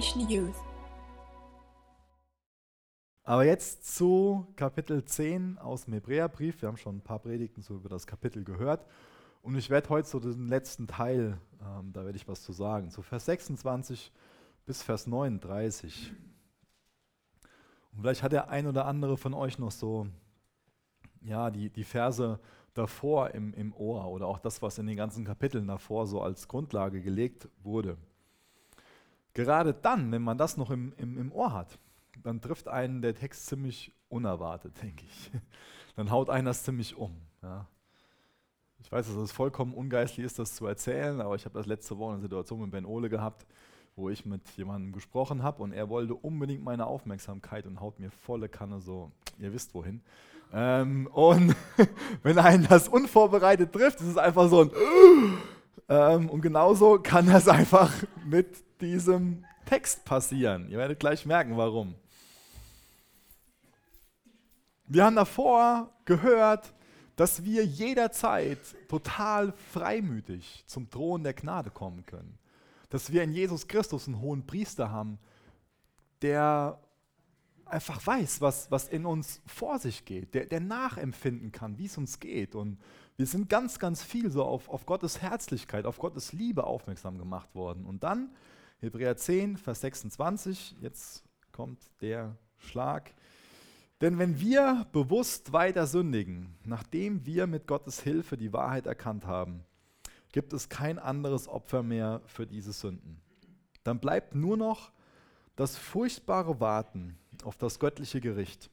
Generation Youth. Aber jetzt zu Kapitel 10 aus dem Hebräerbrief. Wir haben schon ein paar Predigten so über das Kapitel gehört. Und ich werde heute so den letzten Teil, da werde ich was zu sagen, zu Vers 26 bis Vers 39. Und vielleicht hat der ein oder andere von euch noch so, ja, die Verse davor im Ohr oder auch das, was in den ganzen Kapiteln davor so als Grundlage gelegt wurde. Gerade dann, wenn man das noch im Ohr hat, dann trifft einen der Text ziemlich unerwartet, denke ich. Dann haut einen das ziemlich um, ja. Ich weiß, dass es vollkommen ungeistlich ist, das zu erzählen, aber ich habe das letzte Woche eine Situation mit Ben Ole gehabt, wo ich mit jemandem gesprochen habe und er wollte unbedingt meine Aufmerksamkeit und haut mir volle Kanne so, ihr wisst wohin. Und wenn einen das unvorbereitet trifft, ist es einfach so ein und genauso kann das einfach mit diesem Text passieren. Ihr werdet gleich merken, warum. Wir haben davor gehört, dass wir jederzeit total freimütig zum Thron der Gnade kommen können. Dass wir in Jesus Christus einen hohen Priester haben, der einfach weiß, was in uns vor sich geht, der nachempfinden kann, wie es uns geht. Und wir sind ganz, ganz viel so auf Gottes Herzlichkeit, auf Gottes Liebe aufmerksam gemacht worden. Und dann, Hebräer 10, Vers 26, jetzt kommt der Schlag. Denn wenn wir bewusst weiter sündigen, nachdem wir mit Gottes Hilfe die Wahrheit erkannt haben, gibt es kein anderes Opfer mehr für diese Sünden. Dann bleibt nur noch das furchtbare Warten auf das göttliche Gericht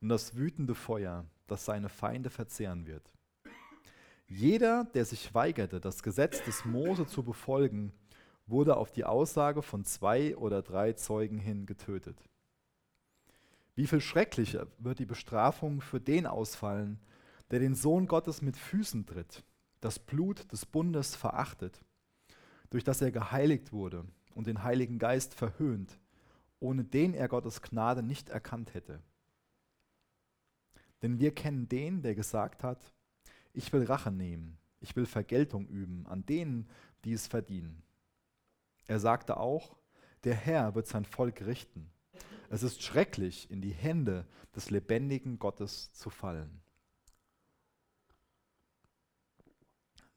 und das wütende Feuer, das seine Feinde verzehren wird. Jeder, der sich weigerte, das Gesetz des Mose zu befolgen, wurde auf die Aussage von 2 oder 3 Zeugen hin getötet. Wie viel schrecklicher wird die Bestrafung für den ausfallen, der den Sohn Gottes mit Füßen tritt, das Blut des Bundes verachtet, durch das er geheiligt wurde und den Heiligen Geist verhöhnt, ohne den er Gottes Gnade nicht erkannt hätte. Denn wir kennen den, der gesagt hat, ich will Rache nehmen, ich will Vergeltung üben an denen, die es verdienen. Er sagte auch, der Herr wird sein Volk richten. Es ist schrecklich, in die Hände des lebendigen Gottes zu fallen.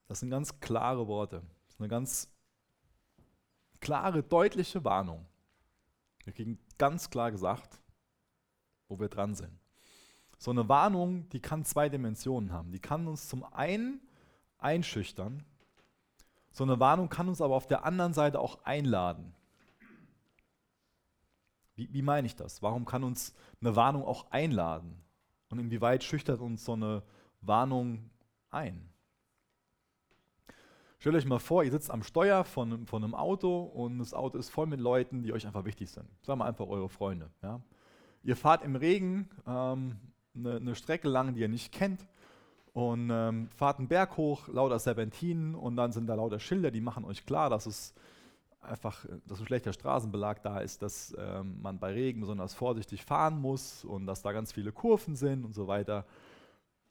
Das sind ganz klare Worte. Das ist eine ganz klare, deutliche Warnung. Wir kriegen ganz klar gesagt, wo wir dran sind. So eine Warnung, die kann 2 Dimensionen haben. Die kann uns zum einen einschüchtern. So eine Warnung kann uns aber auf der anderen Seite auch einladen. Wie meine ich das? Warum kann uns eine Warnung auch einladen? Und inwieweit schüchtert uns so eine Warnung ein? Stellt euch mal vor, ihr sitzt am Steuer von einem Auto und das Auto ist voll mit Leuten, die euch einfach wichtig sind. Sagen wir einfach eure Freunde. Ja? Ihr fahrt im Regen eine Strecke lang, die ihr nicht kennt und fahrt einen Berg hoch, lauter Serpentinen und dann sind da lauter Schilder, die machen euch klar, dass es einfach, dass ein schlechter Straßenbelag da ist, dass man bei Regen besonders vorsichtig fahren muss und dass da ganz viele Kurven sind und so weiter,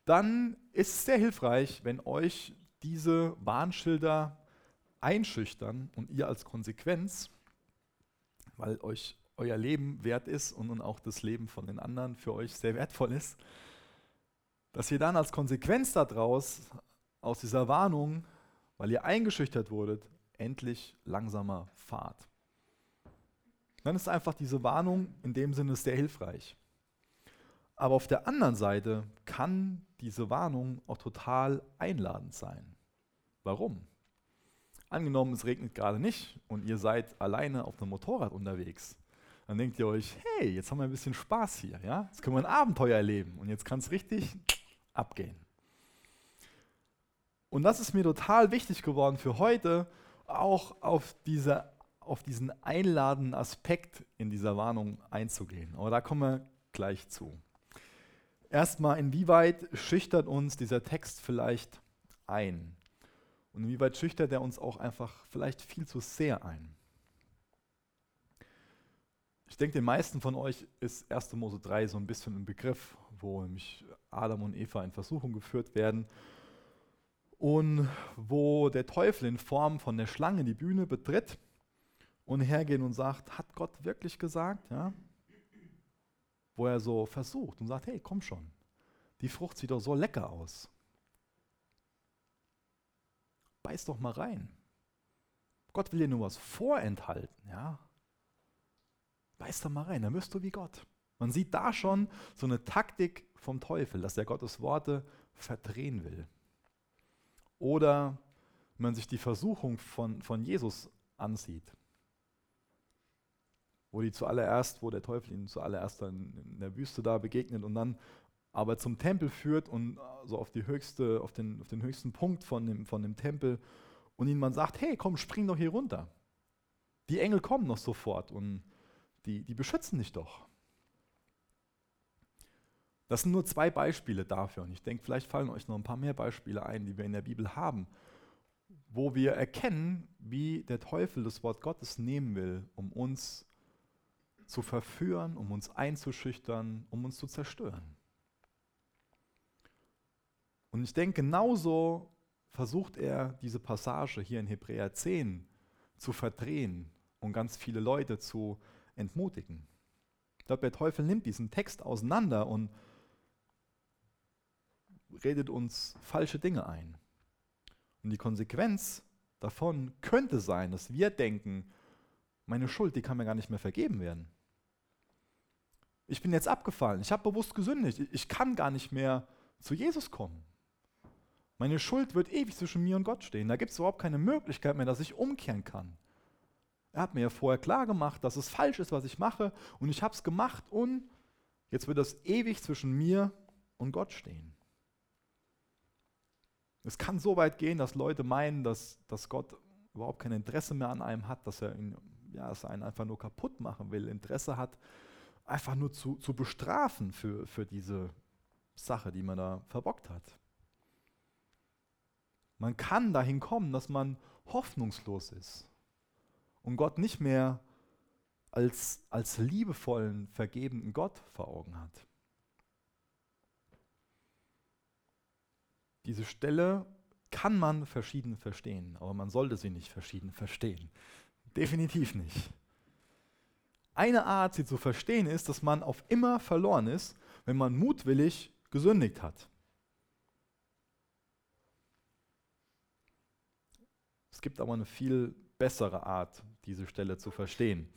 dann ist es sehr hilfreich, wenn euch diese Warnschilder einschüchtern und ihr als Konsequenz, weil euch euer Leben wert ist und auch das Leben von den anderen für euch sehr wertvoll ist, dass ihr dann als Konsequenz daraus, aus dieser Warnung, weil ihr eingeschüchtert wurdet, endlich langsamer fahrt. Dann ist einfach diese Warnung in dem Sinne sehr hilfreich. Aber auf der anderen Seite kann diese Warnung auch total einladend sein. Warum? Angenommen, es regnet gerade nicht und ihr seid alleine auf einem Motorrad unterwegs. Dann denkt ihr euch, hey, jetzt haben wir ein bisschen Spaß hier. Ja? Jetzt können wir ein Abenteuer erleben und jetzt kann es richtig abgehen. Und das ist mir total wichtig geworden für heute, auch auf diesen einladenden Aspekt in dieser Warnung einzugehen. Aber da kommen wir gleich zu. Erstmal, inwieweit schüchtert uns dieser Text vielleicht ein? Und inwieweit schüchtert er uns auch einfach vielleicht viel zu sehr ein? Ich denke, den meisten von euch ist 1. Mose 3 so ein bisschen ein Begriff, wo nämlich Adam und Eva in Versuchung geführt werden. Und wo der Teufel in Form von der Schlange die Bühne betritt und hergeht und sagt, hat hat Gott wirklich gesagt, ja? Wo er so versucht und sagt, hey, komm schon, die Frucht sieht doch so lecker aus. Beiß doch mal rein. Gott will dir nur was vorenthalten, ja? Beiß da mal rein, dann wirst du wie Gott. Man sieht da schon so eine Taktik vom Teufel, dass er Gottes Worte verdrehen will. Oder wenn man sich die Versuchung von Jesus ansieht, wo der Teufel ihn zuallererst in der Wüste da begegnet und dann aber zum Tempel führt und so auf den höchsten Punkt von dem Tempel und ihm man sagt, hey, komm, spring doch hier runter. Die Engel kommen noch sofort und die beschützen dich doch. Das sind nur zwei Beispiele dafür und ich denke, vielleicht fallen euch noch ein paar mehr Beispiele ein, die wir in der Bibel haben, wo wir erkennen, wie der Teufel das Wort Gottes nehmen will, um uns zu verführen, um uns einzuschüchtern, um uns zu zerstören. Und ich denke, genauso versucht er, diese Passage hier in Hebräer 10 zu verdrehen und ganz viele Leute zu entmutigen. Ich glaube, der Teufel nimmt diesen Text auseinander und redet uns falsche Dinge ein. Und die Konsequenz davon könnte sein, dass wir denken, meine Schuld, die kann mir gar nicht mehr vergeben werden. Ich bin jetzt abgefallen, ich habe bewusst gesündigt, ich kann gar nicht mehr zu Jesus kommen. Meine Schuld wird ewig zwischen mir und Gott stehen. Da gibt es überhaupt keine Möglichkeit mehr, dass ich umkehren kann. Er hat mir ja vorher klar gemacht, dass es falsch ist, was ich mache, und ich habe es gemacht und jetzt wird das ewig zwischen mir und Gott stehen. Es kann so weit gehen, dass Leute meinen, dass Gott überhaupt kein Interesse mehr an einem hat, dass er einen einfach nur kaputt machen will, Interesse hat, einfach nur zu bestrafen für diese Sache, die man da verbockt hat. Man kann dahin kommen, dass man hoffnungslos ist und Gott nicht mehr als liebevollen, vergebenden Gott vor Augen hat. Diese Stelle kann man verschieden verstehen, aber man sollte sie nicht verschieden verstehen. Definitiv nicht. Eine Art, sie zu verstehen, ist, dass man auf immer verloren ist, wenn man mutwillig gesündigt hat. Es gibt aber eine viel bessere Art, diese Stelle zu verstehen.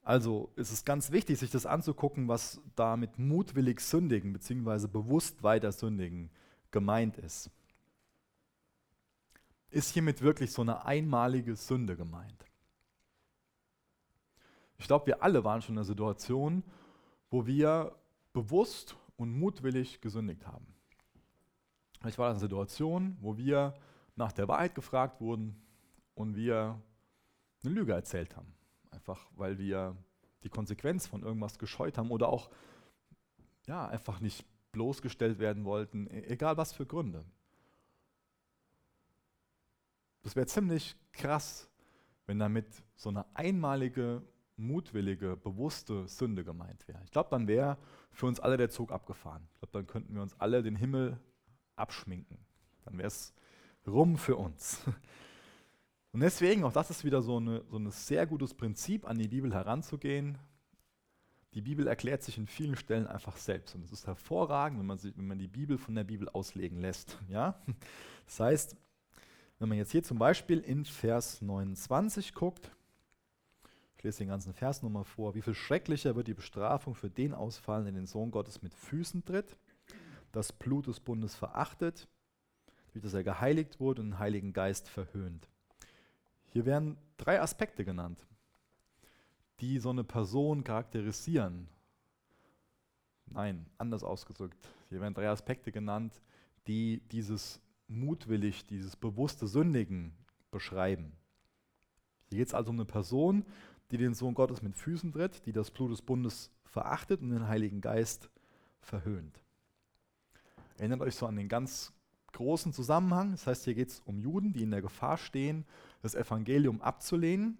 Also ist es ganz wichtig, sich das anzugucken, was da mit mutwillig sündigen bzw. bewusst weiter sündigen gemeint ist. Ist hiermit wirklich so eine einmalige Sünde gemeint? Ich glaube, wir alle waren schon in einer Situation, wo wir bewusst und mutwillig gesündigt haben. Ich war in einer Situation, wo wir nach der Wahrheit gefragt wurden und wir eine Lüge erzählt haben. Einfach, weil wir die Konsequenz von irgendwas gescheut haben oder auch einfach nicht bloßgestellt werden wollten, egal was für Gründe. Das wäre ziemlich krass, wenn damit so eine einmalige, mutwillige, bewusste Sünde gemeint wäre. Ich glaube, dann wäre für uns alle der Zug abgefahren. Ich glaube, dann könnten wir uns alle den Himmel abschminken. Dann wäre es rum für uns. Und deswegen, auch das ist wieder so ein sehr gutes Prinzip, an die Bibel heranzugehen. Die Bibel erklärt sich in vielen Stellen einfach selbst. Und es ist hervorragend, wenn man die Bibel von der Bibel auslegen lässt. Ja? Das heißt, wenn man jetzt hier zum Beispiel in Vers 29 guckt, ich lese den ganzen Vers nochmal vor, wie viel schrecklicher wird die Bestrafung für den ausfallen, der den Sohn Gottes mit Füßen tritt, das Blut des Bundes verachtet, wie dass er geheiligt wurde und den Heiligen Geist verhöhnt. Hier werden 3 Aspekte genannt, die so eine Person charakterisieren. Nein, anders ausgedrückt. Hier werden 3 Aspekte genannt, die dieses mutwillig, dieses bewusste Sündigen beschreiben. Hier geht es also um eine Person, die den Sohn Gottes mit Füßen tritt, die das Blut des Bundes verachtet und den Heiligen Geist verhöhnt. Erinnert euch so an den ganz großen Zusammenhang. Das heißt, hier geht es um Juden, die in der Gefahr stehen, das Evangelium abzulehnen,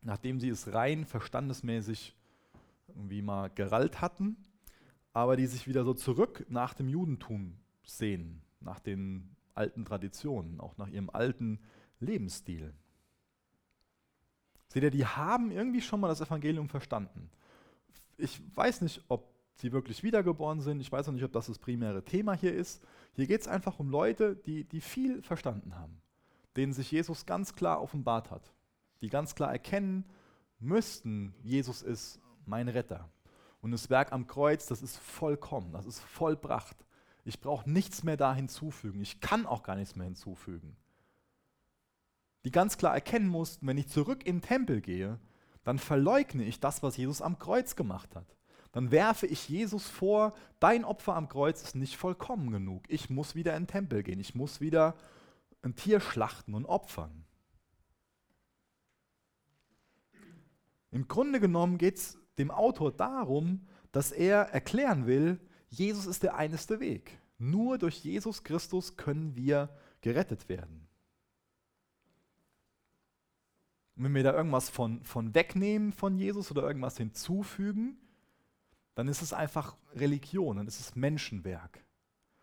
nachdem sie es rein verstandesmäßig irgendwie mal gerallt hatten, aber die sich wieder so zurück nach dem Judentum sehen, nach den alten Traditionen, auch nach ihrem alten Lebensstil. Seht ihr, die haben irgendwie schon mal das Evangelium verstanden. Ich weiß nicht, ob sie wirklich wiedergeboren sind. Ich weiß auch nicht, ob das primäre Thema hier ist. Hier geht es einfach um Leute, die viel verstanden haben, denen sich Jesus ganz klar offenbart hat, die ganz klar erkennen müssten, Jesus ist mein Retter. Und das Werk am Kreuz, das ist vollkommen, das ist vollbracht. Ich brauche nichts mehr da hinzufügen. Ich kann auch gar nichts mehr hinzufügen. Die ganz klar erkennen mussten, wenn ich zurück in den Tempel gehe, dann verleugne ich das, was Jesus am Kreuz gemacht hat. Dann werfe ich Jesus vor, dein Opfer am Kreuz ist nicht vollkommen genug. Ich muss wieder in den Tempel gehen. Ich muss wieder ein Tier schlachten und opfern. Im Grunde genommen geht es dem Autor darum, dass er erklären will, Jesus ist der einzige Weg. Nur durch Jesus Christus können wir gerettet werden. Und wenn wir da irgendwas von wegnehmen von Jesus oder irgendwas hinzufügen, dann ist es einfach Religion, dann ist es Menschenwerk.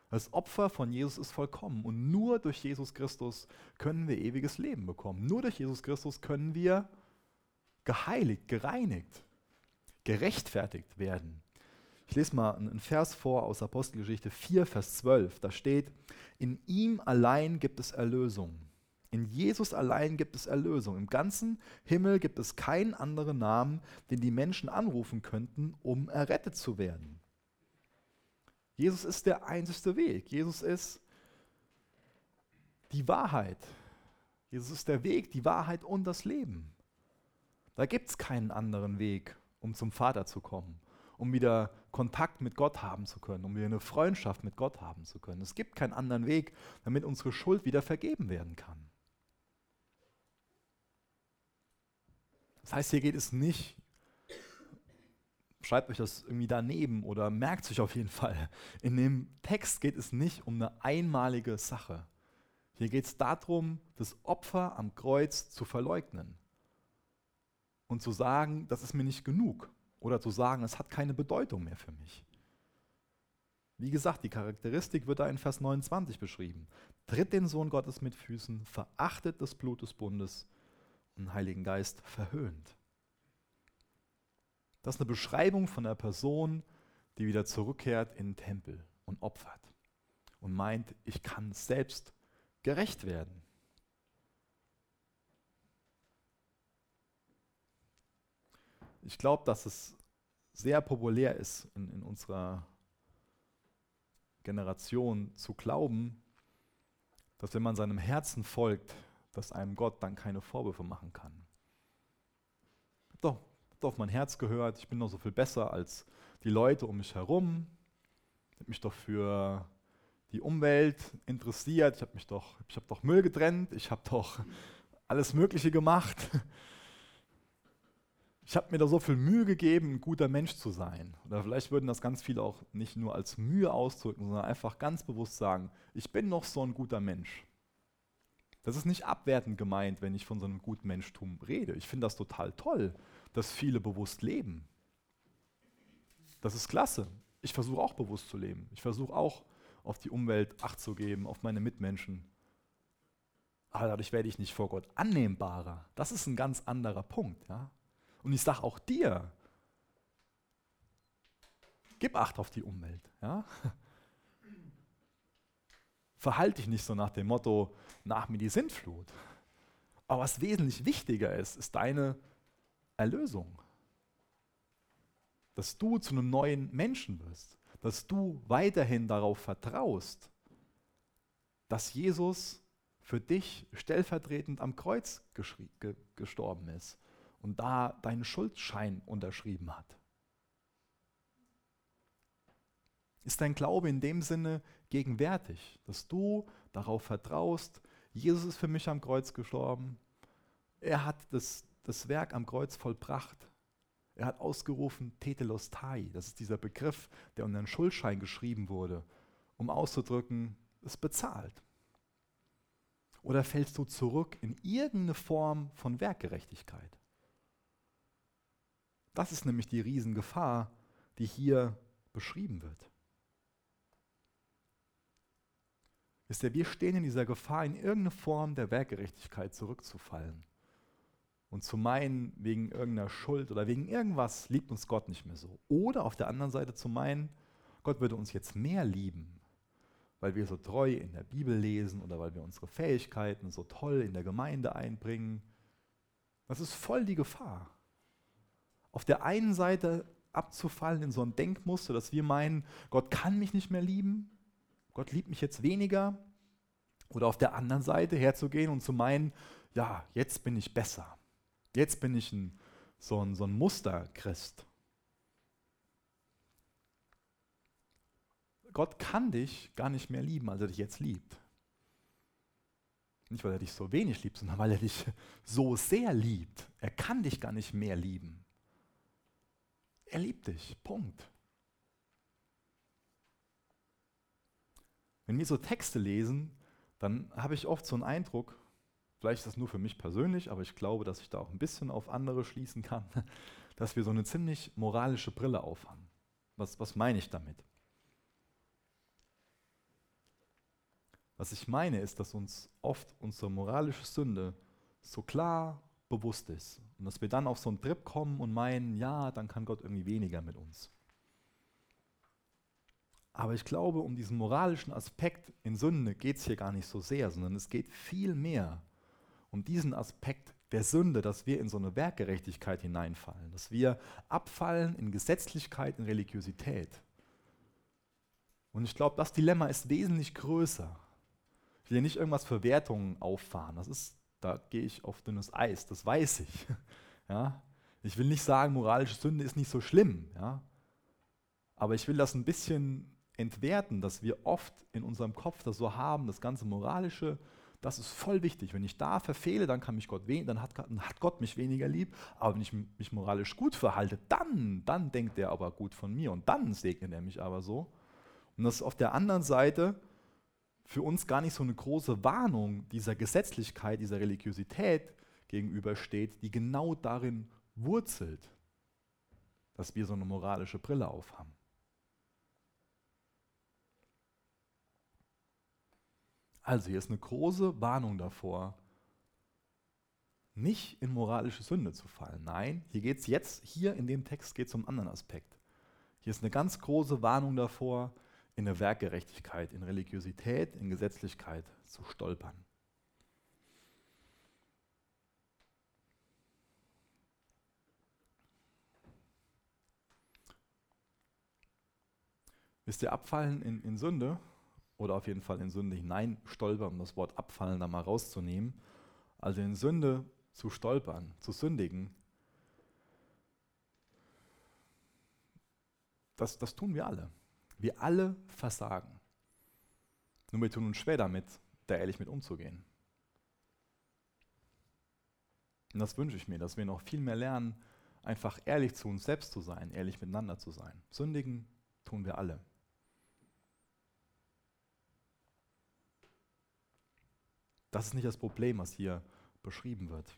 Das Opfer von Jesus ist vollkommen und nur durch Jesus Christus können wir ewiges Leben bekommen. Nur durch Jesus Christus können wir geheiligt, gereinigt, gerechtfertigt werden. Ich lese mal einen Vers vor aus Apostelgeschichte 4, Vers 12. Da steht, in ihm allein gibt es Erlösung. In Jesus allein gibt es Erlösung. Im ganzen Himmel gibt es keinen anderen Namen, den die Menschen anrufen könnten, um errettet zu werden. Jesus ist der einzige Weg. Jesus ist die Wahrheit. Jesus ist der Weg, die Wahrheit und das Leben. Da gibt es keinen anderen Weg, um zum Vater zu kommen, um wieder Kontakt mit Gott haben zu können, um wieder eine Freundschaft mit Gott haben zu können. Es gibt keinen anderen Weg, damit unsere Schuld wieder vergeben werden kann. Das heißt, hier geht es nicht, schreibt euch das irgendwie daneben oder merkt es euch auf jeden Fall, in dem Text geht es nicht um eine einmalige Sache. Hier geht es darum, das Opfer am Kreuz zu verleugnen und zu sagen, das ist mir nicht genug oder zu sagen, es hat keine Bedeutung mehr für mich. Wie gesagt, die Charakteristik wird da in Vers 29 beschrieben. Tritt den Sohn Gottes mit Füßen, verachtet das Blut des Bundes, den Heiligen Geist verhöhnt. Das ist eine Beschreibung von einer Person, die wieder zurückkehrt in den Tempel und opfert und meint, ich kann selbst gerecht werden. Ich glaube, dass es sehr populär ist, in unserer Generation zu glauben, dass wenn man seinem Herzen folgt, dass einem Gott dann keine Vorwürfe machen kann. Ich hab doch auf mein Herz gehört, ich bin doch so viel besser als die Leute um mich herum, ich habe mich doch für die Umwelt interessiert, ich hab doch Müll getrennt, ich habe doch alles Mögliche gemacht. Ich habe mir da so viel Mühe gegeben, ein guter Mensch zu sein. Oder vielleicht würden das ganz viele auch nicht nur als Mühe ausdrücken, sondern einfach ganz bewusst sagen, ich bin noch so ein guter Mensch. Das ist nicht abwertend gemeint, wenn ich von so einem guten Menschtum rede. Ich finde das total toll, dass viele bewusst leben. Das ist klasse. Ich versuche auch bewusst zu leben. Ich versuche auch, auf die Umwelt Acht zu geben, auf meine Mitmenschen. Aber dadurch werde ich nicht vor Gott annehmbarer. Das ist ein ganz anderer Punkt. Ja? Und ich sage auch dir, gib Acht auf die Umwelt. Ja? Verhalte dich nicht so nach dem Motto, nach mir die Sintflut. Aber was wesentlich wichtiger ist, ist deine Erlösung. Dass du zu einem neuen Menschen wirst. Dass du weiterhin darauf vertraust, dass Jesus für dich stellvertretend am Kreuz gestorben ist und da deinen Schuldschein unterschrieben hat. Ist dein Glaube in dem Sinne gegenwärtig, dass du darauf vertraust, Jesus ist für mich am Kreuz gestorben, er hat das Werk am Kreuz vollbracht, er hat ausgerufen, Tetelestai, das ist dieser Begriff, der unter den Schuldschein geschrieben wurde, um auszudrücken, es bezahlt. Oder fällst du zurück in irgendeine Form von Werkgerechtigkeit? Das ist nämlich die Riesengefahr, die hier beschrieben wird. Wisst ihr, wir stehen in dieser Gefahr, in irgendeine Form der Werkgerechtigkeit zurückzufallen. und zu meinen, wegen irgendeiner Schuld oder wegen irgendwas liebt uns Gott nicht mehr so. Oder auf der anderen Seite zu meinen, Gott würde uns jetzt mehr lieben, weil wir so treu in der Bibel lesen oder weil wir unsere Fähigkeiten so toll in der Gemeinde einbringen. Das ist voll die Gefahr. Auf der einen Seite abzufallen in so ein Denkmuster, dass wir meinen, Gott kann mich nicht mehr lieben, Gott liebt mich jetzt weniger. Oder auf der anderen Seite herzugehen und zu meinen, ja, jetzt bin ich besser. Jetzt bin ich so ein Musterchrist. Gott kann dich gar nicht mehr lieben, als er dich jetzt liebt. Nicht, weil er dich so wenig liebt, sondern weil er dich so sehr liebt. Er kann dich gar nicht mehr lieben. Er liebt dich. Punkt. Wenn wir so Texte lesen, dann habe ich oft so einen Eindruck, vielleicht ist das nur für mich persönlich, aber ich glaube, dass ich da auch ein bisschen auf andere schließen kann, dass wir so eine ziemlich moralische Brille aufhaben. Was meine ich damit? Was ich meine ist, dass uns oft unsere moralische Sünde so klar bewusst ist und dass wir dann auf so einen Trip kommen und meinen, ja, dann kann Gott irgendwie weniger mit uns. Aber ich glaube, um diesen moralischen Aspekt in Sünde geht es hier gar nicht so sehr, sondern es geht viel mehr um diesen Aspekt der Sünde, dass wir in so eine Werkgerechtigkeit hineinfallen, dass wir abfallen in Gesetzlichkeit, in Religiosität. Und ich glaube, das Dilemma ist wesentlich größer. Ich will hier nicht irgendwas für Wertungen auffahren. Da gehe ich auf dünnes Eis, das weiß ich. Ja? Ich will nicht sagen, moralische Sünde ist nicht so schlimm. Ja? Aber ich will das ein bisschen entwerten, dass wir oft in unserem Kopf das so haben, das ganze Moralische, das ist voll wichtig. Wenn ich da verfehle, dann hat Gott mich weniger lieb. Aber wenn ich mich moralisch gut verhalte, dann denkt er aber gut von mir und dann segnet er mich aber so. Und das ist auf der anderen Seite für uns gar nicht so eine große Warnung dieser Gesetzlichkeit, dieser Religiosität gegenübersteht, die genau darin wurzelt, dass wir so eine moralische Brille aufhaben. Also hier ist eine große Warnung davor, nicht in moralische Sünde zu fallen. Nein, hier in dem Text geht es um einen anderen Aspekt. Hier ist eine ganz große Warnung davor, in der Werkgerechtigkeit, in Religiosität, in Gesetzlichkeit zu stolpern. Wisst ihr, abfallen in Sünde, oder auf jeden Fall in Sünde hinein stolpern, um das Wort abfallen da mal rauszunehmen, also in Sünde zu stolpern, zu sündigen, das tun wir alle. Wir alle versagen. Nur wir tun uns schwer damit, da ehrlich mit umzugehen. Und das wünsche ich mir, dass wir noch viel mehr lernen, einfach ehrlich zu uns selbst zu sein, ehrlich miteinander zu sein. Sündigen tun wir alle. Das ist nicht das Problem, was hier beschrieben wird.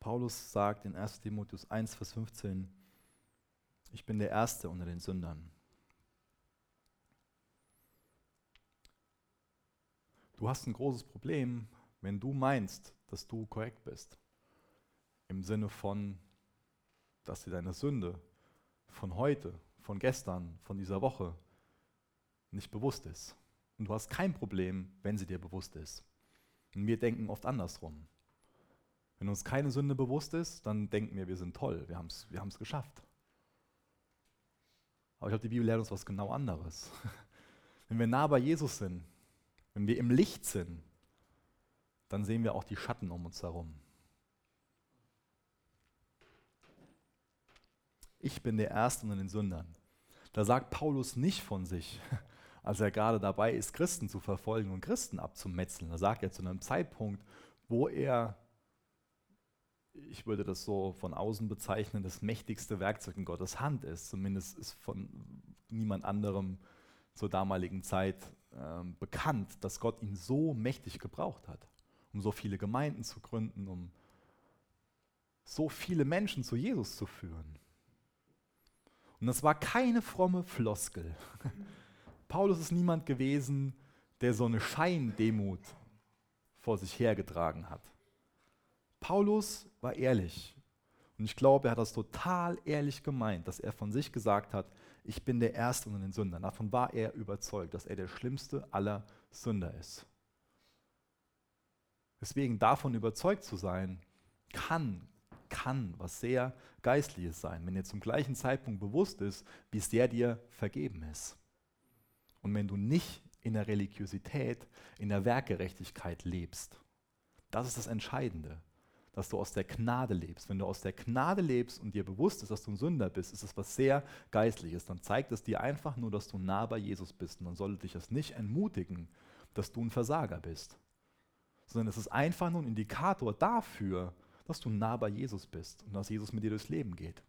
Paulus sagt in 1. Timotheus 1, Vers 15, ich bin der Erste unter den Sündern. Du hast ein großes Problem, wenn du meinst, dass du korrekt bist. Im Sinne von, dass dir deine Sünde von heute, von gestern, von dieser Woche nicht bewusst ist. Und du hast kein Problem, wenn sie dir bewusst ist. Und wir denken oft andersrum. Wenn uns keine Sünde bewusst ist, dann denken wir sind toll, wir haben's geschafft. Aber ich glaube, die Bibel lehrt uns was genau anderes. Wenn wir nah bei Jesus sind, wenn wir im Licht sind, dann sehen wir auch die Schatten um uns herum. Ich bin der Erste unter den Sündern. Da sagt Paulus nicht von sich, als er gerade dabei ist, Christen zu verfolgen und Christen abzumetzeln. Da sagt er zu einem Zeitpunkt, wo er, ich würde das so von außen bezeichnen, das mächtigste Werkzeug in Gottes Hand ist. Zumindest ist von niemand anderem zur damaligen Zeit bekannt, dass Gott ihn so mächtig gebraucht hat, um so viele Gemeinden zu gründen, um so viele Menschen zu Jesus zu führen. Und das war keine fromme Floskel. Paulus ist niemand gewesen, der so eine Scheindemut vor sich hergetragen hat. Paulus war ehrlich. Und ich glaube, er hat das total ehrlich gemeint, dass er von sich gesagt hat, ich bin der Erste unter den Sündern. Davon war er überzeugt, dass er der Schlimmste aller Sünder ist. Deswegen davon überzeugt zu sein, kann was sehr Geistliches sein, wenn dir zum gleichen Zeitpunkt bewusst ist, wie sehr dir vergeben ist. Und wenn du nicht in der Religiosität, in der Werkgerechtigkeit lebst. Das ist das Entscheidende, dass du aus der Gnade lebst. Wenn du aus der Gnade lebst und dir bewusst ist, dass du ein Sünder bist, ist das was sehr Geistliches. Dann zeigt es dir einfach nur, dass du nah bei Jesus bist. Und dann sollte dich das nicht entmutigen, dass du ein Versager bist. Sondern es ist einfach nur ein Indikator dafür, dass du nah bei Jesus bist und dass Jesus mit dir durchs Leben geht.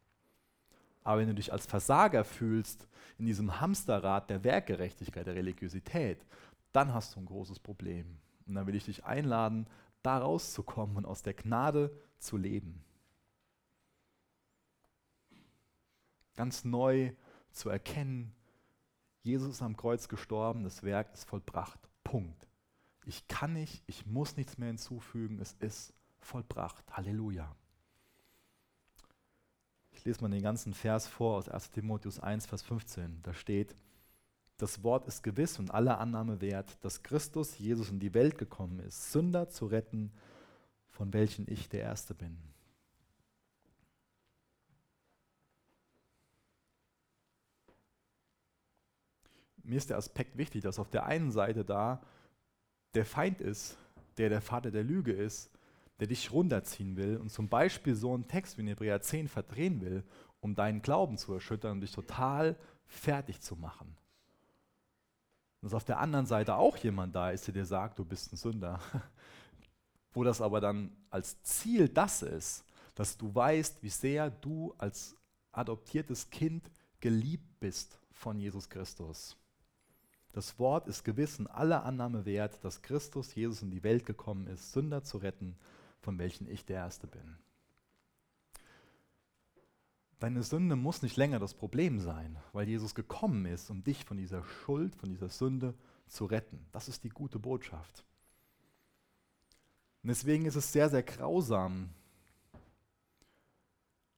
Aber wenn du dich als Versager fühlst, in diesem Hamsterrad der Werkgerechtigkeit, der Religiosität, dann hast du ein großes Problem. Und dann will ich dich einladen, da rauszukommen und aus der Gnade zu leben. Ganz neu zu erkennen, Jesus ist am Kreuz gestorben, das Werk ist vollbracht. Punkt. Ich kann nicht, ich muss nichts mehr hinzufügen, es ist vollbracht. Halleluja. Ich lese mal den ganzen Vers vor aus 1. Timotheus 1, Vers 15. Da steht, das Wort ist gewiss und aller Annahme wert, dass Christus Jesus in die Welt gekommen ist, Sünder zu retten, von welchen ich der Erste bin. Mir ist der Aspekt wichtig, dass auf der einen Seite da der Feind ist, der Vater der Lüge ist, der dich runterziehen will und zum Beispiel so einen Text wie in Hebräer 10 verdrehen will, um deinen Glauben zu erschüttern und dich total fertig zu machen. Und dass auf der anderen Seite auch jemand da ist, der dir sagt, du bist ein Sünder. Wo das aber dann als Ziel das ist, dass du weißt, wie sehr du als adoptiertes Kind geliebt bist von Jesus Christus. Das Wort ist gewiss und aller Annahme wert, dass Christus Jesus in die Welt gekommen ist, Sünder zu retten, von welchen ich der Erste bin. Deine Sünde muss nicht länger das Problem sein, weil Jesus gekommen ist, um dich von dieser Schuld, von dieser Sünde zu retten. Das ist die gute Botschaft. Und deswegen ist es sehr, sehr grausam,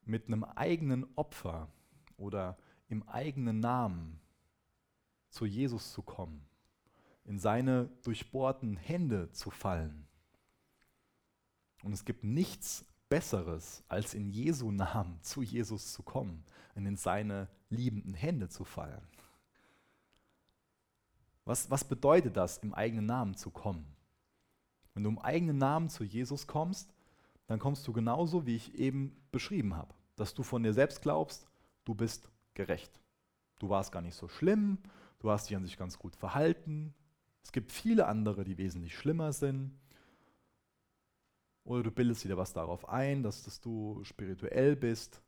mit einem eigenen Opfer oder im eigenen Namen zu Jesus zu kommen, in seine durchbohrten Hände zu fallen. Und es gibt nichts Besseres, als in Jesu Namen zu Jesus zu kommen und in seine liebenden Hände zu fallen. Was bedeutet das, im eigenen Namen zu kommen? Wenn du im eigenen Namen zu Jesus kommst, dann kommst du genauso, wie ich eben beschrieben habe, dass du von dir selbst glaubst, du bist gerecht. Du warst gar nicht so schlimm, du hast dich an sich ganz gut verhalten. Es gibt viele andere, die wesentlich schlimmer sind. Oder du bildest wieder was darauf ein, dass du spirituell bist.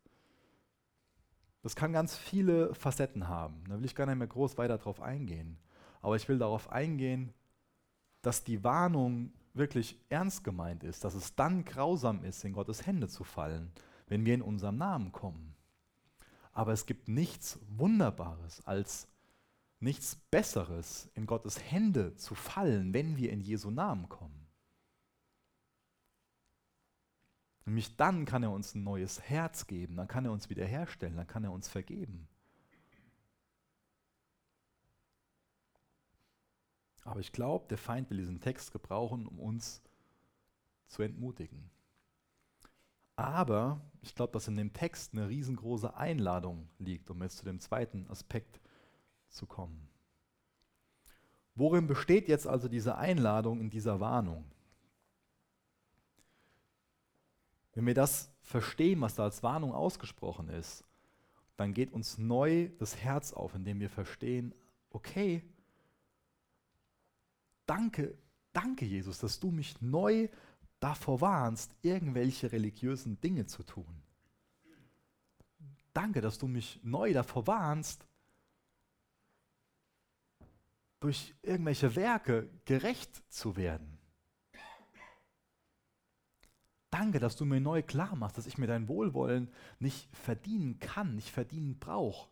Das kann ganz viele Facetten haben. Da will ich gar nicht mehr groß weiter drauf eingehen. Aber ich will darauf eingehen, dass die Warnung wirklich ernst gemeint ist, dass es dann grausam ist, in Gottes Hände zu fallen, wenn wir in unserem Namen kommen. Aber es gibt nichts Wunderbares als nichts Besseres, in Gottes Hände zu fallen, wenn wir in Jesu Namen kommen. Nämlich dann kann er uns ein neues Herz geben, dann kann er uns wiederherstellen, dann kann er uns vergeben. Aber ich glaube, der Feind will diesen Text gebrauchen, um uns zu entmutigen. Aber ich glaube, dass in dem Text eine riesengroße Einladung liegt, um jetzt zu dem zweiten Aspekt zu kommen. Worin besteht jetzt also diese Einladung in dieser Warnung? Wenn wir das verstehen, was da als Warnung ausgesprochen ist, dann geht uns neu das Herz auf, indem wir verstehen, okay, danke Jesus, dass du mich neu davor warnst, irgendwelche religiösen Dinge zu tun. Danke, dass du mich neu davor warnst, durch irgendwelche Werke gerecht zu werden. Danke, dass du mir neu klar machst, dass ich mir dein Wohlwollen nicht verdienen kann, nicht verdienen brauche.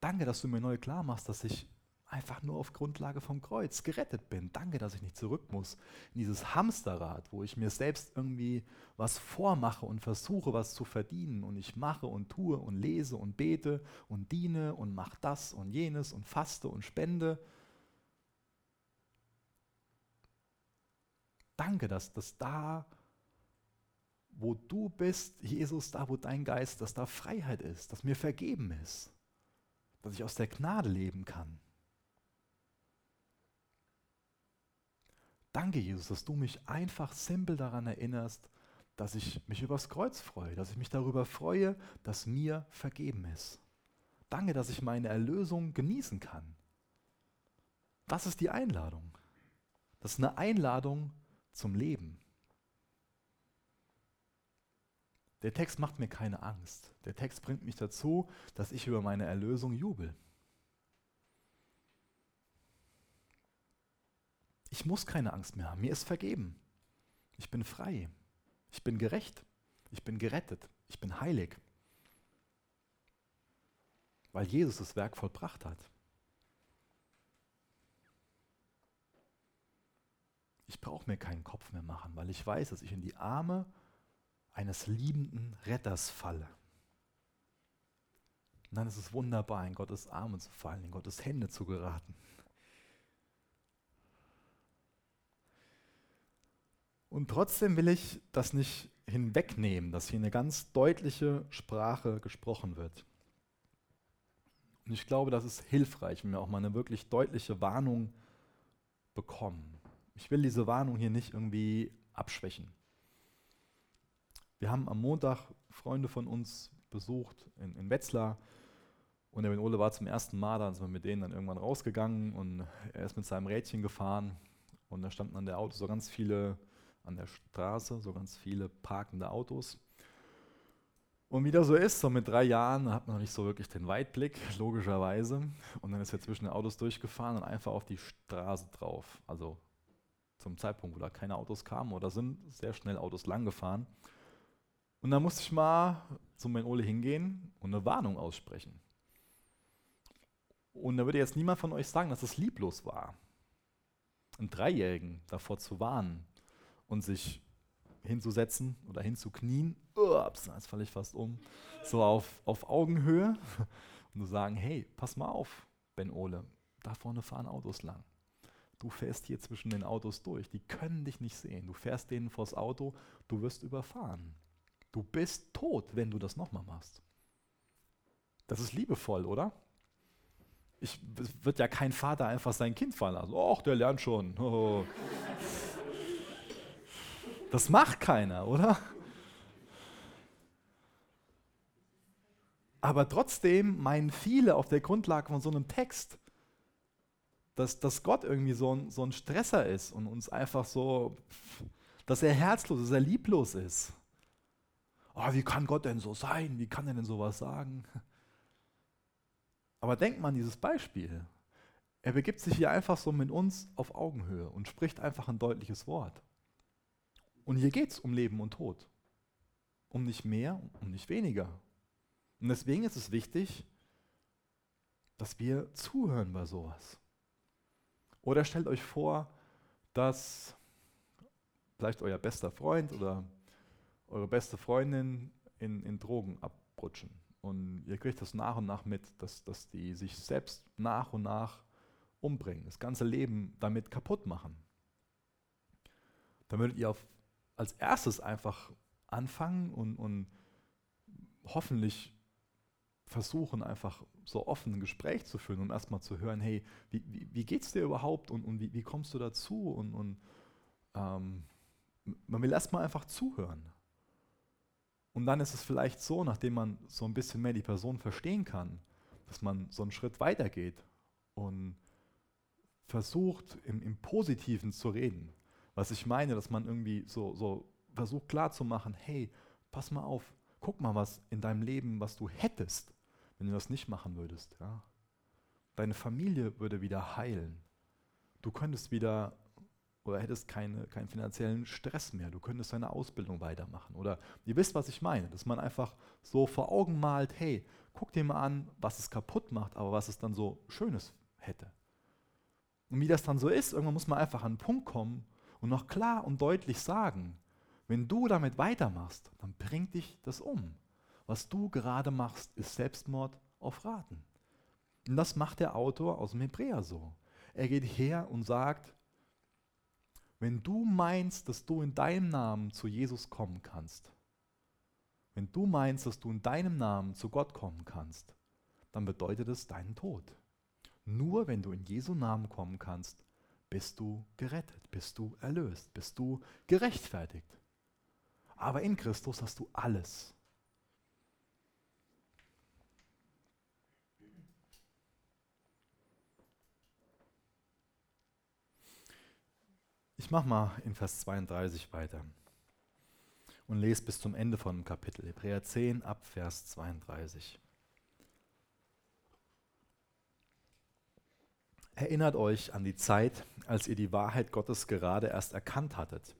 Danke, dass du mir neu klar machst, dass ich einfach nur auf Grundlage vom Kreuz gerettet bin. Danke, dass ich nicht zurück muss in dieses Hamsterrad, wo ich mir selbst irgendwie was vormache und versuche, was zu verdienen. Und ich mache und tue und lese und bete und diene und mache das und jenes und faste und spende. Danke, dass das da, wo du bist, Jesus, da, wo dein Geist, dass da Freiheit ist, dass mir vergeben ist, dass ich aus der Gnade leben kann. Danke, Jesus, dass du mich einfach simpel daran erinnerst, dass ich mich übers Kreuz freue, dass ich mich darüber freue, dass mir vergeben ist. Danke, dass ich meine Erlösung genießen kann. Das ist die Einladung. Das ist eine Einladung zum Leben. Der Text macht mir keine Angst. Der Text bringt mich dazu, dass ich über meine Erlösung jubel. Ich muss keine Angst mehr haben. Mir ist vergeben. Ich bin frei. Ich bin gerecht. Ich bin gerettet. Ich bin heilig. Weil Jesus das Werk vollbracht hat. Ich brauche mir keinen Kopf mehr machen, weil ich weiß, dass ich in die Arme eines liebenden Retters falle. Und dann ist es wunderbar, in Gottes Arme zu fallen, in Gottes Hände zu geraten. Und trotzdem will ich das nicht hinwegnehmen, dass hier eine ganz deutliche Sprache gesprochen wird. Und ich glaube, das ist hilfreich, wenn wir auch mal eine wirklich deutliche Warnung bekommen. Ich will diese Warnung hier nicht irgendwie abschwächen. Wir haben am Montag Freunde von uns besucht in Wetzlar und der Ben Ole war zum ersten Mal da, dann sind wir mit denen dann irgendwann rausgegangen und er ist mit seinem Rädchen gefahren und da standen an der Auto so ganz viele an der Straße, so ganz viele parkende Autos. Und wie das so ist, so mit 3 Jahren hat man noch nicht so wirklich den Weitblick, logischerweise. Und dann ist er zwischen den Autos durchgefahren und einfach auf die Straße drauf. Also zum Zeitpunkt, wo da keine Autos kamen oder sind sehr schnell Autos lang gefahren. Und dann musste ich mal zum Ben Ole hingehen und eine Warnung aussprechen. Und da würde jetzt niemand von euch sagen, dass es lieblos war, einen 3-Jährigen davor zu warnen und sich hinzusetzen oder hinzuknien. Ups, jetzt falle ich fast um. So auf Augenhöhe und zu sagen, hey, pass mal auf, Ben Ole, da vorne fahren Autos lang. Du fährst hier zwischen den Autos durch, die können dich nicht sehen. Du fährst denen vors Auto, du wirst überfahren. Du bist tot, wenn du das nochmal machst. Das ist liebevoll, oder? Ich wird ja kein Vater einfach sein Kind fahren lassen. Och, der lernt schon. Oh. Das macht keiner, oder? Aber trotzdem meinen viele auf der Grundlage von so einem Text, dass Gott irgendwie so ein Stresser ist und uns einfach so, dass er herzlos, dass er lieblos ist. Oh, wie kann Gott denn so sein? Wie kann er denn sowas sagen? Aber denkt mal an dieses Beispiel. Er begibt sich hier einfach so mit uns auf Augenhöhe und spricht einfach ein deutliches Wort. Und hier geht es um Leben und Tod. Um nicht mehr, um nicht weniger. Und deswegen ist es wichtig, dass wir zuhören bei sowas. Oder stellt euch vor, dass vielleicht euer bester Freund oder eure beste Freundin in Drogen abrutschen. Und ihr kriegt das nach und nach mit, dass die sich selbst nach und nach umbringen, das ganze Leben damit kaputt machen. Dann würdet ihr als erstes einfach anfangen und hoffentlich versuchen, einfach so offen ein Gespräch zu führen und erstmal zu hören, hey, wie geht's dir überhaupt und wie kommst du dazu? Und man will erstmal einfach zuhören. Und dann ist es vielleicht so, nachdem man so ein bisschen mehr die Person verstehen kann, dass man so einen Schritt weitergeht und versucht, im Positiven zu reden. Was ich meine, dass man irgendwie so versucht klarzumachen, hey, pass mal auf, guck mal was in deinem Leben, was du hättest, wenn du das nicht machen würdest. Ja? Deine Familie würde wieder heilen. Du könntest wieder oder hättest keinen finanziellen Stress mehr, du könntest deine Ausbildung weitermachen. Oder ihr wisst, was ich meine, dass man einfach so vor Augen malt, hey, guck dir mal an, was es kaputt macht, aber was es dann so Schönes hätte. Und wie das dann so ist, irgendwann muss man einfach an den Punkt kommen und noch klar und deutlich sagen, wenn du damit weitermachst, dann bringt dich das um. Was du gerade machst, ist Selbstmord auf Raten. Und das macht der Autor aus dem Hebräer so. Er geht her und sagt, wenn du meinst, dass du in deinem Namen zu Jesus kommen kannst, wenn du meinst, dass du in deinem Namen zu Gott kommen kannst, dann bedeutet es deinen Tod. Nur wenn du in Jesu Namen kommen kannst, bist du gerettet, bist du erlöst, bist du gerechtfertigt. Aber in Christus hast du alles. Ich mache mal in Vers 32 weiter und lese bis zum Ende von dem Kapitel. Hebräer 10 ab Vers 32. Erinnert euch an die Zeit, als ihr die Wahrheit Gottes gerade erst erkannt hattet.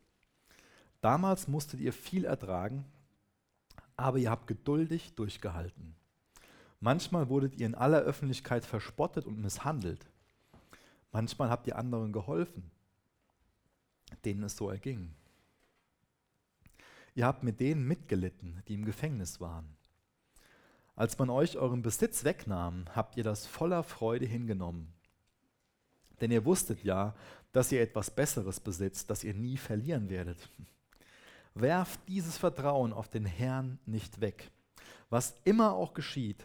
Damals musstet ihr viel ertragen, aber ihr habt geduldig durchgehalten. Manchmal wurdet ihr in aller Öffentlichkeit verspottet und misshandelt. Manchmal habt ihr anderen geholfen, denen es so erging. Ihr habt mit denen mitgelitten, die im Gefängnis waren. Als man euch euren Besitz wegnahm, habt ihr das voller Freude hingenommen. Denn ihr wusstet ja, dass ihr etwas Besseres besitzt, das ihr nie verlieren werdet. Werft dieses Vertrauen auf den Herrn nicht weg, was immer auch geschieht,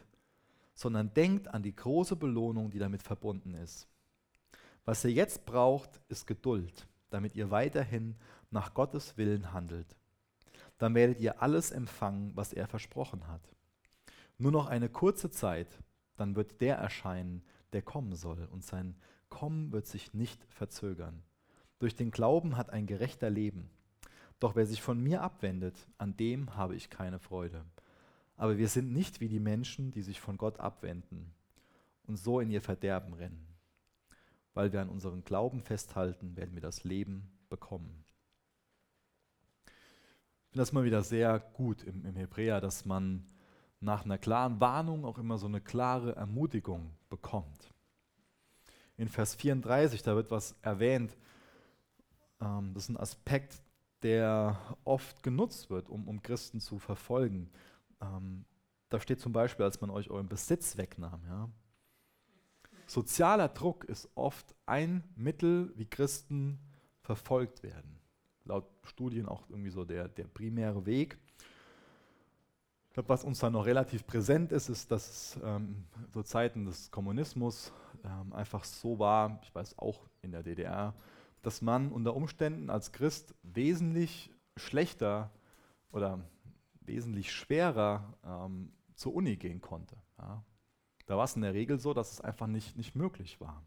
sondern denkt an die große Belohnung, die damit verbunden ist. Was ihr jetzt braucht, ist Geduld, damit ihr weiterhin nach Gottes Willen handelt. Dann werdet ihr alles empfangen, was er versprochen hat. Nur noch eine kurze Zeit, dann wird der erscheinen, der kommen soll, und sein Kommen wird sich nicht verzögern. Durch den Glauben hat ein Gerechter Leben. Doch wer sich von mir abwendet, an dem habe ich keine Freude. Aber wir sind nicht wie die Menschen, die sich von Gott abwenden und so in ihr Verderben rennen. Weil wir an unseren Glauben festhalten, werden wir das Leben bekommen. Ich finde das mal wieder sehr gut im Hebräer, dass man nach einer klaren Warnung auch immer so eine klare Ermutigung bekommt. In Vers 34, da wird was erwähnt, das ist ein Aspekt, der oft genutzt wird, um Christen zu verfolgen. Da steht zum Beispiel, als man euch euren Besitz wegnahm. Ja? Sozialer Druck ist oft ein Mittel, wie Christen verfolgt werden. Laut Studien auch irgendwie so der primäre Weg. Ich glaube, was uns da noch relativ präsent ist, ist, dass zu Zeiten des Kommunismus einfach so war, ich weiß auch in der DDR, dass man unter Umständen als Christ wesentlich schlechter oder wesentlich schwerer zur Uni gehen konnte. Ja. Da war es in der Regel so, dass es einfach nicht möglich war.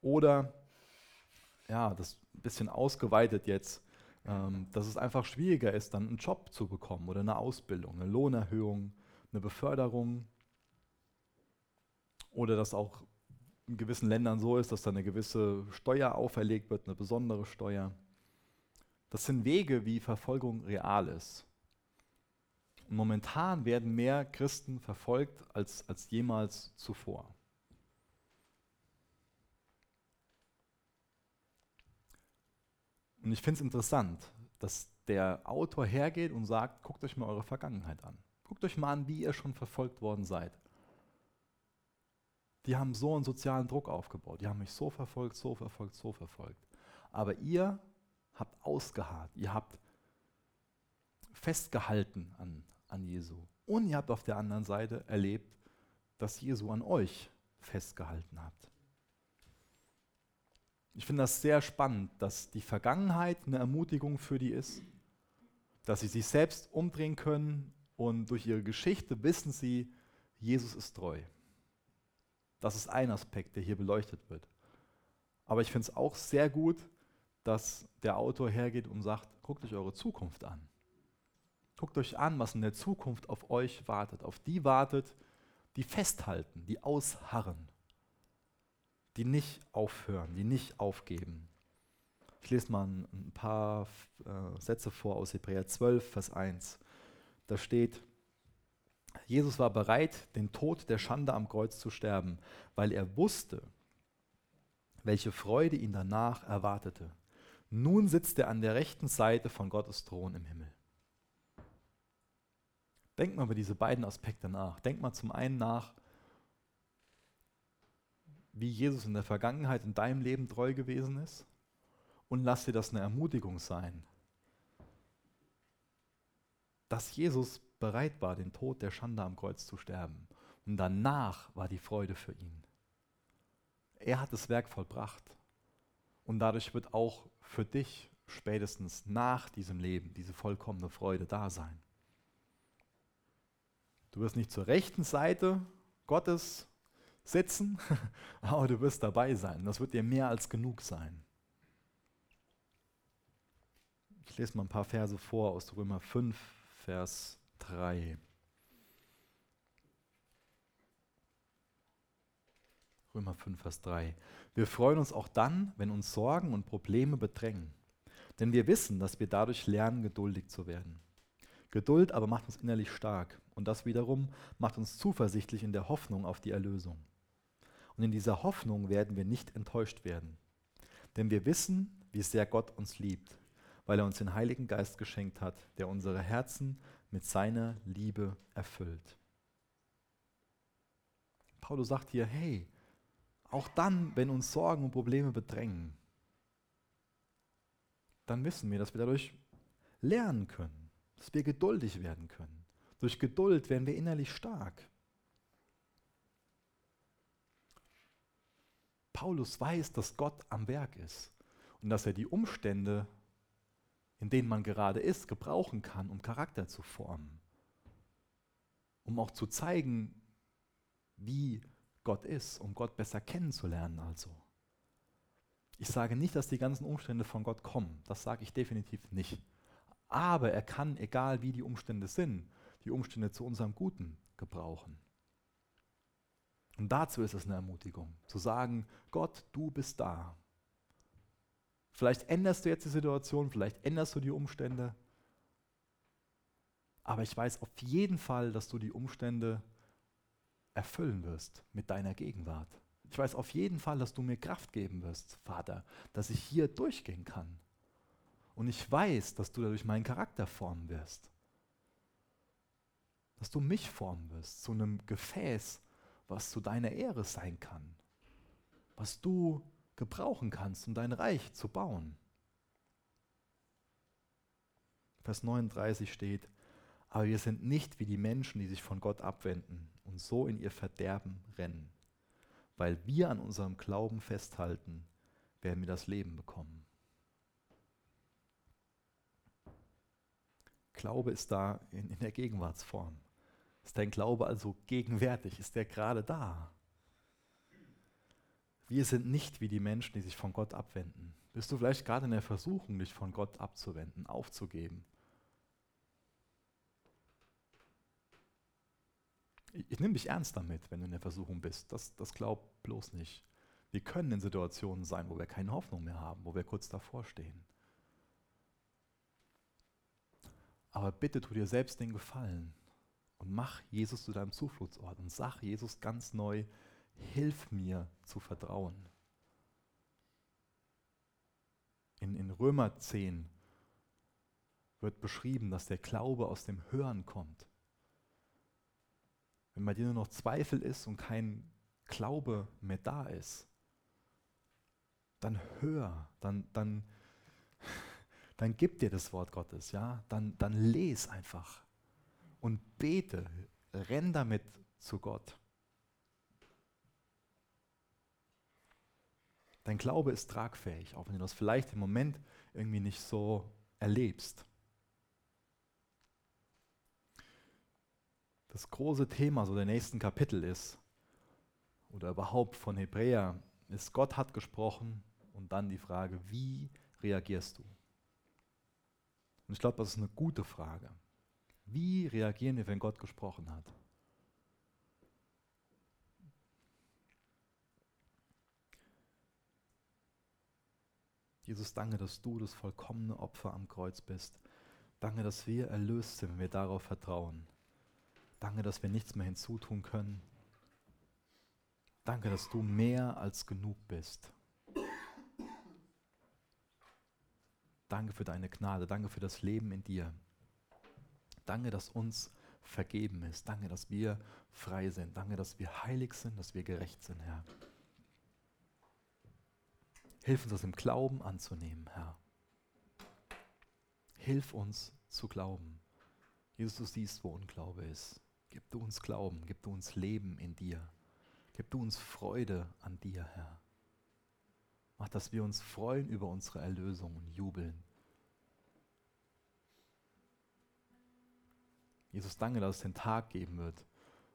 Oder, ja, das ein bisschen ausgeweitet jetzt, dass es einfach schwieriger ist, dann einen Job zu bekommen oder eine Ausbildung, eine Lohnerhöhung, eine Beförderung. Oder dass auch in gewissen Ländern so ist, dass da eine gewisse Steuer auferlegt wird, eine besondere Steuer. Das sind Wege, wie Verfolgung real ist. Und momentan werden mehr Christen verfolgt als jemals zuvor. Und ich finde es interessant, dass der Autor hergeht und sagt, guckt euch mal eure Vergangenheit an. Guckt euch mal an, wie ihr schon verfolgt worden seid. Die haben so einen sozialen Druck aufgebaut. Die haben mich so verfolgt, so verfolgt, so verfolgt. Aber ihr habt ausgeharrt. Ihr habt festgehalten an Jesu. Und ihr habt auf der anderen Seite erlebt, dass Jesu an euch festgehalten habt. Ich finde das sehr spannend, dass die Vergangenheit eine Ermutigung für die ist, dass sie sich selbst umdrehen können und durch ihre Geschichte wissen sie, Jesus ist treu. Das ist ein Aspekt, der hier beleuchtet wird. Aber ich finde es auch sehr gut, dass der Autor hergeht und sagt, guckt euch eure Zukunft an. Guckt euch an, was in der Zukunft auf euch wartet. Auf die wartet, die festhalten, die ausharren, die nicht aufhören, die nicht aufgeben. Ich lese mal ein paar Sätze vor aus Hebräer 12, Vers 1. Da steht, Jesus war bereit, den Tod der Schande am Kreuz zu sterben, weil er wusste, welche Freude ihn danach erwartete. Nun sitzt er an der rechten Seite von Gottes Thron im Himmel. Denkt mal über diese beiden Aspekte nach. Denkt mal zum einen nach, wie Jesus in der Vergangenheit in deinem Leben treu gewesen ist, und lass dir das eine Ermutigung sein, dass Jesus bereit war, den Tod der Schande am Kreuz zu sterben. Und danach war die Freude für ihn. Er hat das Werk vollbracht. Und dadurch wird auch für dich spätestens nach diesem Leben diese vollkommene Freude da sein. Du wirst nicht zur rechten Seite Gottes sitzen, aber du wirst dabei sein. Das wird dir mehr als genug sein. Ich lese mal ein paar Verse vor aus Römer 5, Vers 3. Römer 5, Vers 3. Wir freuen uns auch dann, wenn uns Sorgen und Probleme bedrängen. Denn wir wissen, dass wir dadurch lernen, geduldig zu werden. Geduld aber macht uns innerlich stark. Und das wiederum macht uns zuversichtlich in der Hoffnung auf die Erlösung. Und in dieser Hoffnung werden wir nicht enttäuscht werden. Denn wir wissen, wie sehr Gott uns liebt, weil er uns den Heiligen Geist geschenkt hat, der unsere Herzen mit seiner Liebe erfüllt. Paulus sagt hier, hey, auch dann, wenn uns Sorgen und Probleme bedrängen, dann wissen wir, dass wir dadurch lernen können, dass wir geduldig werden können. Durch Geduld werden wir innerlich stark. Paulus weiß, dass Gott am Werk ist und dass er die Umstände, in denen man gerade ist, gebrauchen kann, um Charakter zu formen. Um auch zu zeigen, wie Gott ist, um Gott besser kennenzulernen also. Ich sage nicht, dass die ganzen Umstände von Gott kommen. Das sage ich definitiv nicht. Aber er kann, egal wie die Umstände sind, die Umstände zu unserem Guten gebrauchen. Und dazu ist es eine Ermutigung, zu sagen, Gott, du bist da. Vielleicht änderst du jetzt die Situation, vielleicht änderst du die Umstände. Aber ich weiß auf jeden Fall, dass du die Umstände erfüllen wirst mit deiner Gegenwart. Ich weiß auf jeden Fall, dass du mir Kraft geben wirst, Vater, dass ich hier durchgehen kann. Und ich weiß, dass du dadurch meinen Charakter formen wirst. Dass du mich formen wirst zu einem Gefäß, was zu deiner Ehre sein kann. Was du gebrauchen kannst, um dein Reich zu bauen. Vers 39 steht, aber wir sind nicht wie die Menschen, die sich von Gott abwenden und so in ihr Verderben rennen. Weil wir an unserem Glauben festhalten, werden wir das Leben bekommen. Glaube ist da in der Gegenwartsform. Ist dein Glaube also gegenwärtig? Ist der gerade da? Wir sind nicht wie die Menschen, die sich von Gott abwenden. Bist du vielleicht gerade in der Versuchung, dich von Gott abzuwenden, aufzugeben? Ich nehme dich ernst damit, wenn du in der Versuchung bist. Das glaub bloß nicht. Wir können in Situationen sein, wo wir keine Hoffnung mehr haben, wo wir kurz davor stehen. Aber bitte tu dir selbst den Gefallen und mach Jesus zu deinem Zufluchtsort und sag Jesus ganz neu, hilf mir zu vertrauen. In Römer 10 wird beschrieben, dass der Glaube aus dem Hören kommt. Wenn bei dir nur noch Zweifel ist und kein Glaube mehr da ist, dann hör, dann gib dir das Wort Gottes, ja? Dann les einfach und bete, renn damit zu Gott. Dein Glaube ist tragfähig, auch wenn du das vielleicht im Moment irgendwie nicht so erlebst. Das große Thema so der nächsten Kapitel ist, oder überhaupt von Hebräer, ist Gott hat gesprochen und dann die Frage, wie reagierst du? Und ich glaube, das ist eine gute Frage. Wie reagieren wir, wenn Gott gesprochen hat? Jesus, danke, dass du das vollkommene Opfer am Kreuz bist. Danke, dass wir erlöst sind, wenn wir darauf vertrauen. Danke, dass wir nichts mehr hinzutun können. Danke, dass du mehr als genug bist. Danke für deine Gnade, danke für das Leben in dir. Danke, dass uns vergeben ist. Danke, dass wir frei sind. Danke, dass wir heilig sind, dass wir gerecht sind, Herr. Hilf uns, das im Glauben anzunehmen, Herr. Hilf uns zu glauben. Jesus, du siehst, wo Unglaube ist. Gib du uns Glauben, gib du uns Leben in dir. Gib du uns Freude an dir, Herr. Mach, dass wir uns freuen über unsere Erlösung und jubeln. Jesus, danke, dass es den Tag geben wird,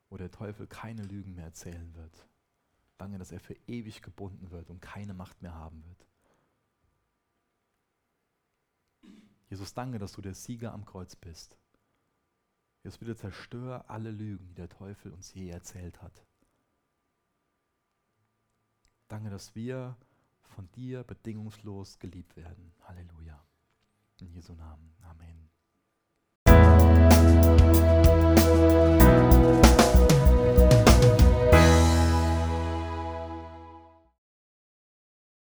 wo der Teufel keine Lügen mehr erzählen wird. Danke, dass er für ewig gebunden wird und keine Macht mehr haben wird. Jesus, danke, dass du der Sieger am Kreuz bist. Jesus, bitte zerstöre alle Lügen, die der Teufel uns je erzählt hat. Danke, dass wir von dir bedingungslos geliebt werden. Halleluja. In Jesu Namen. Amen.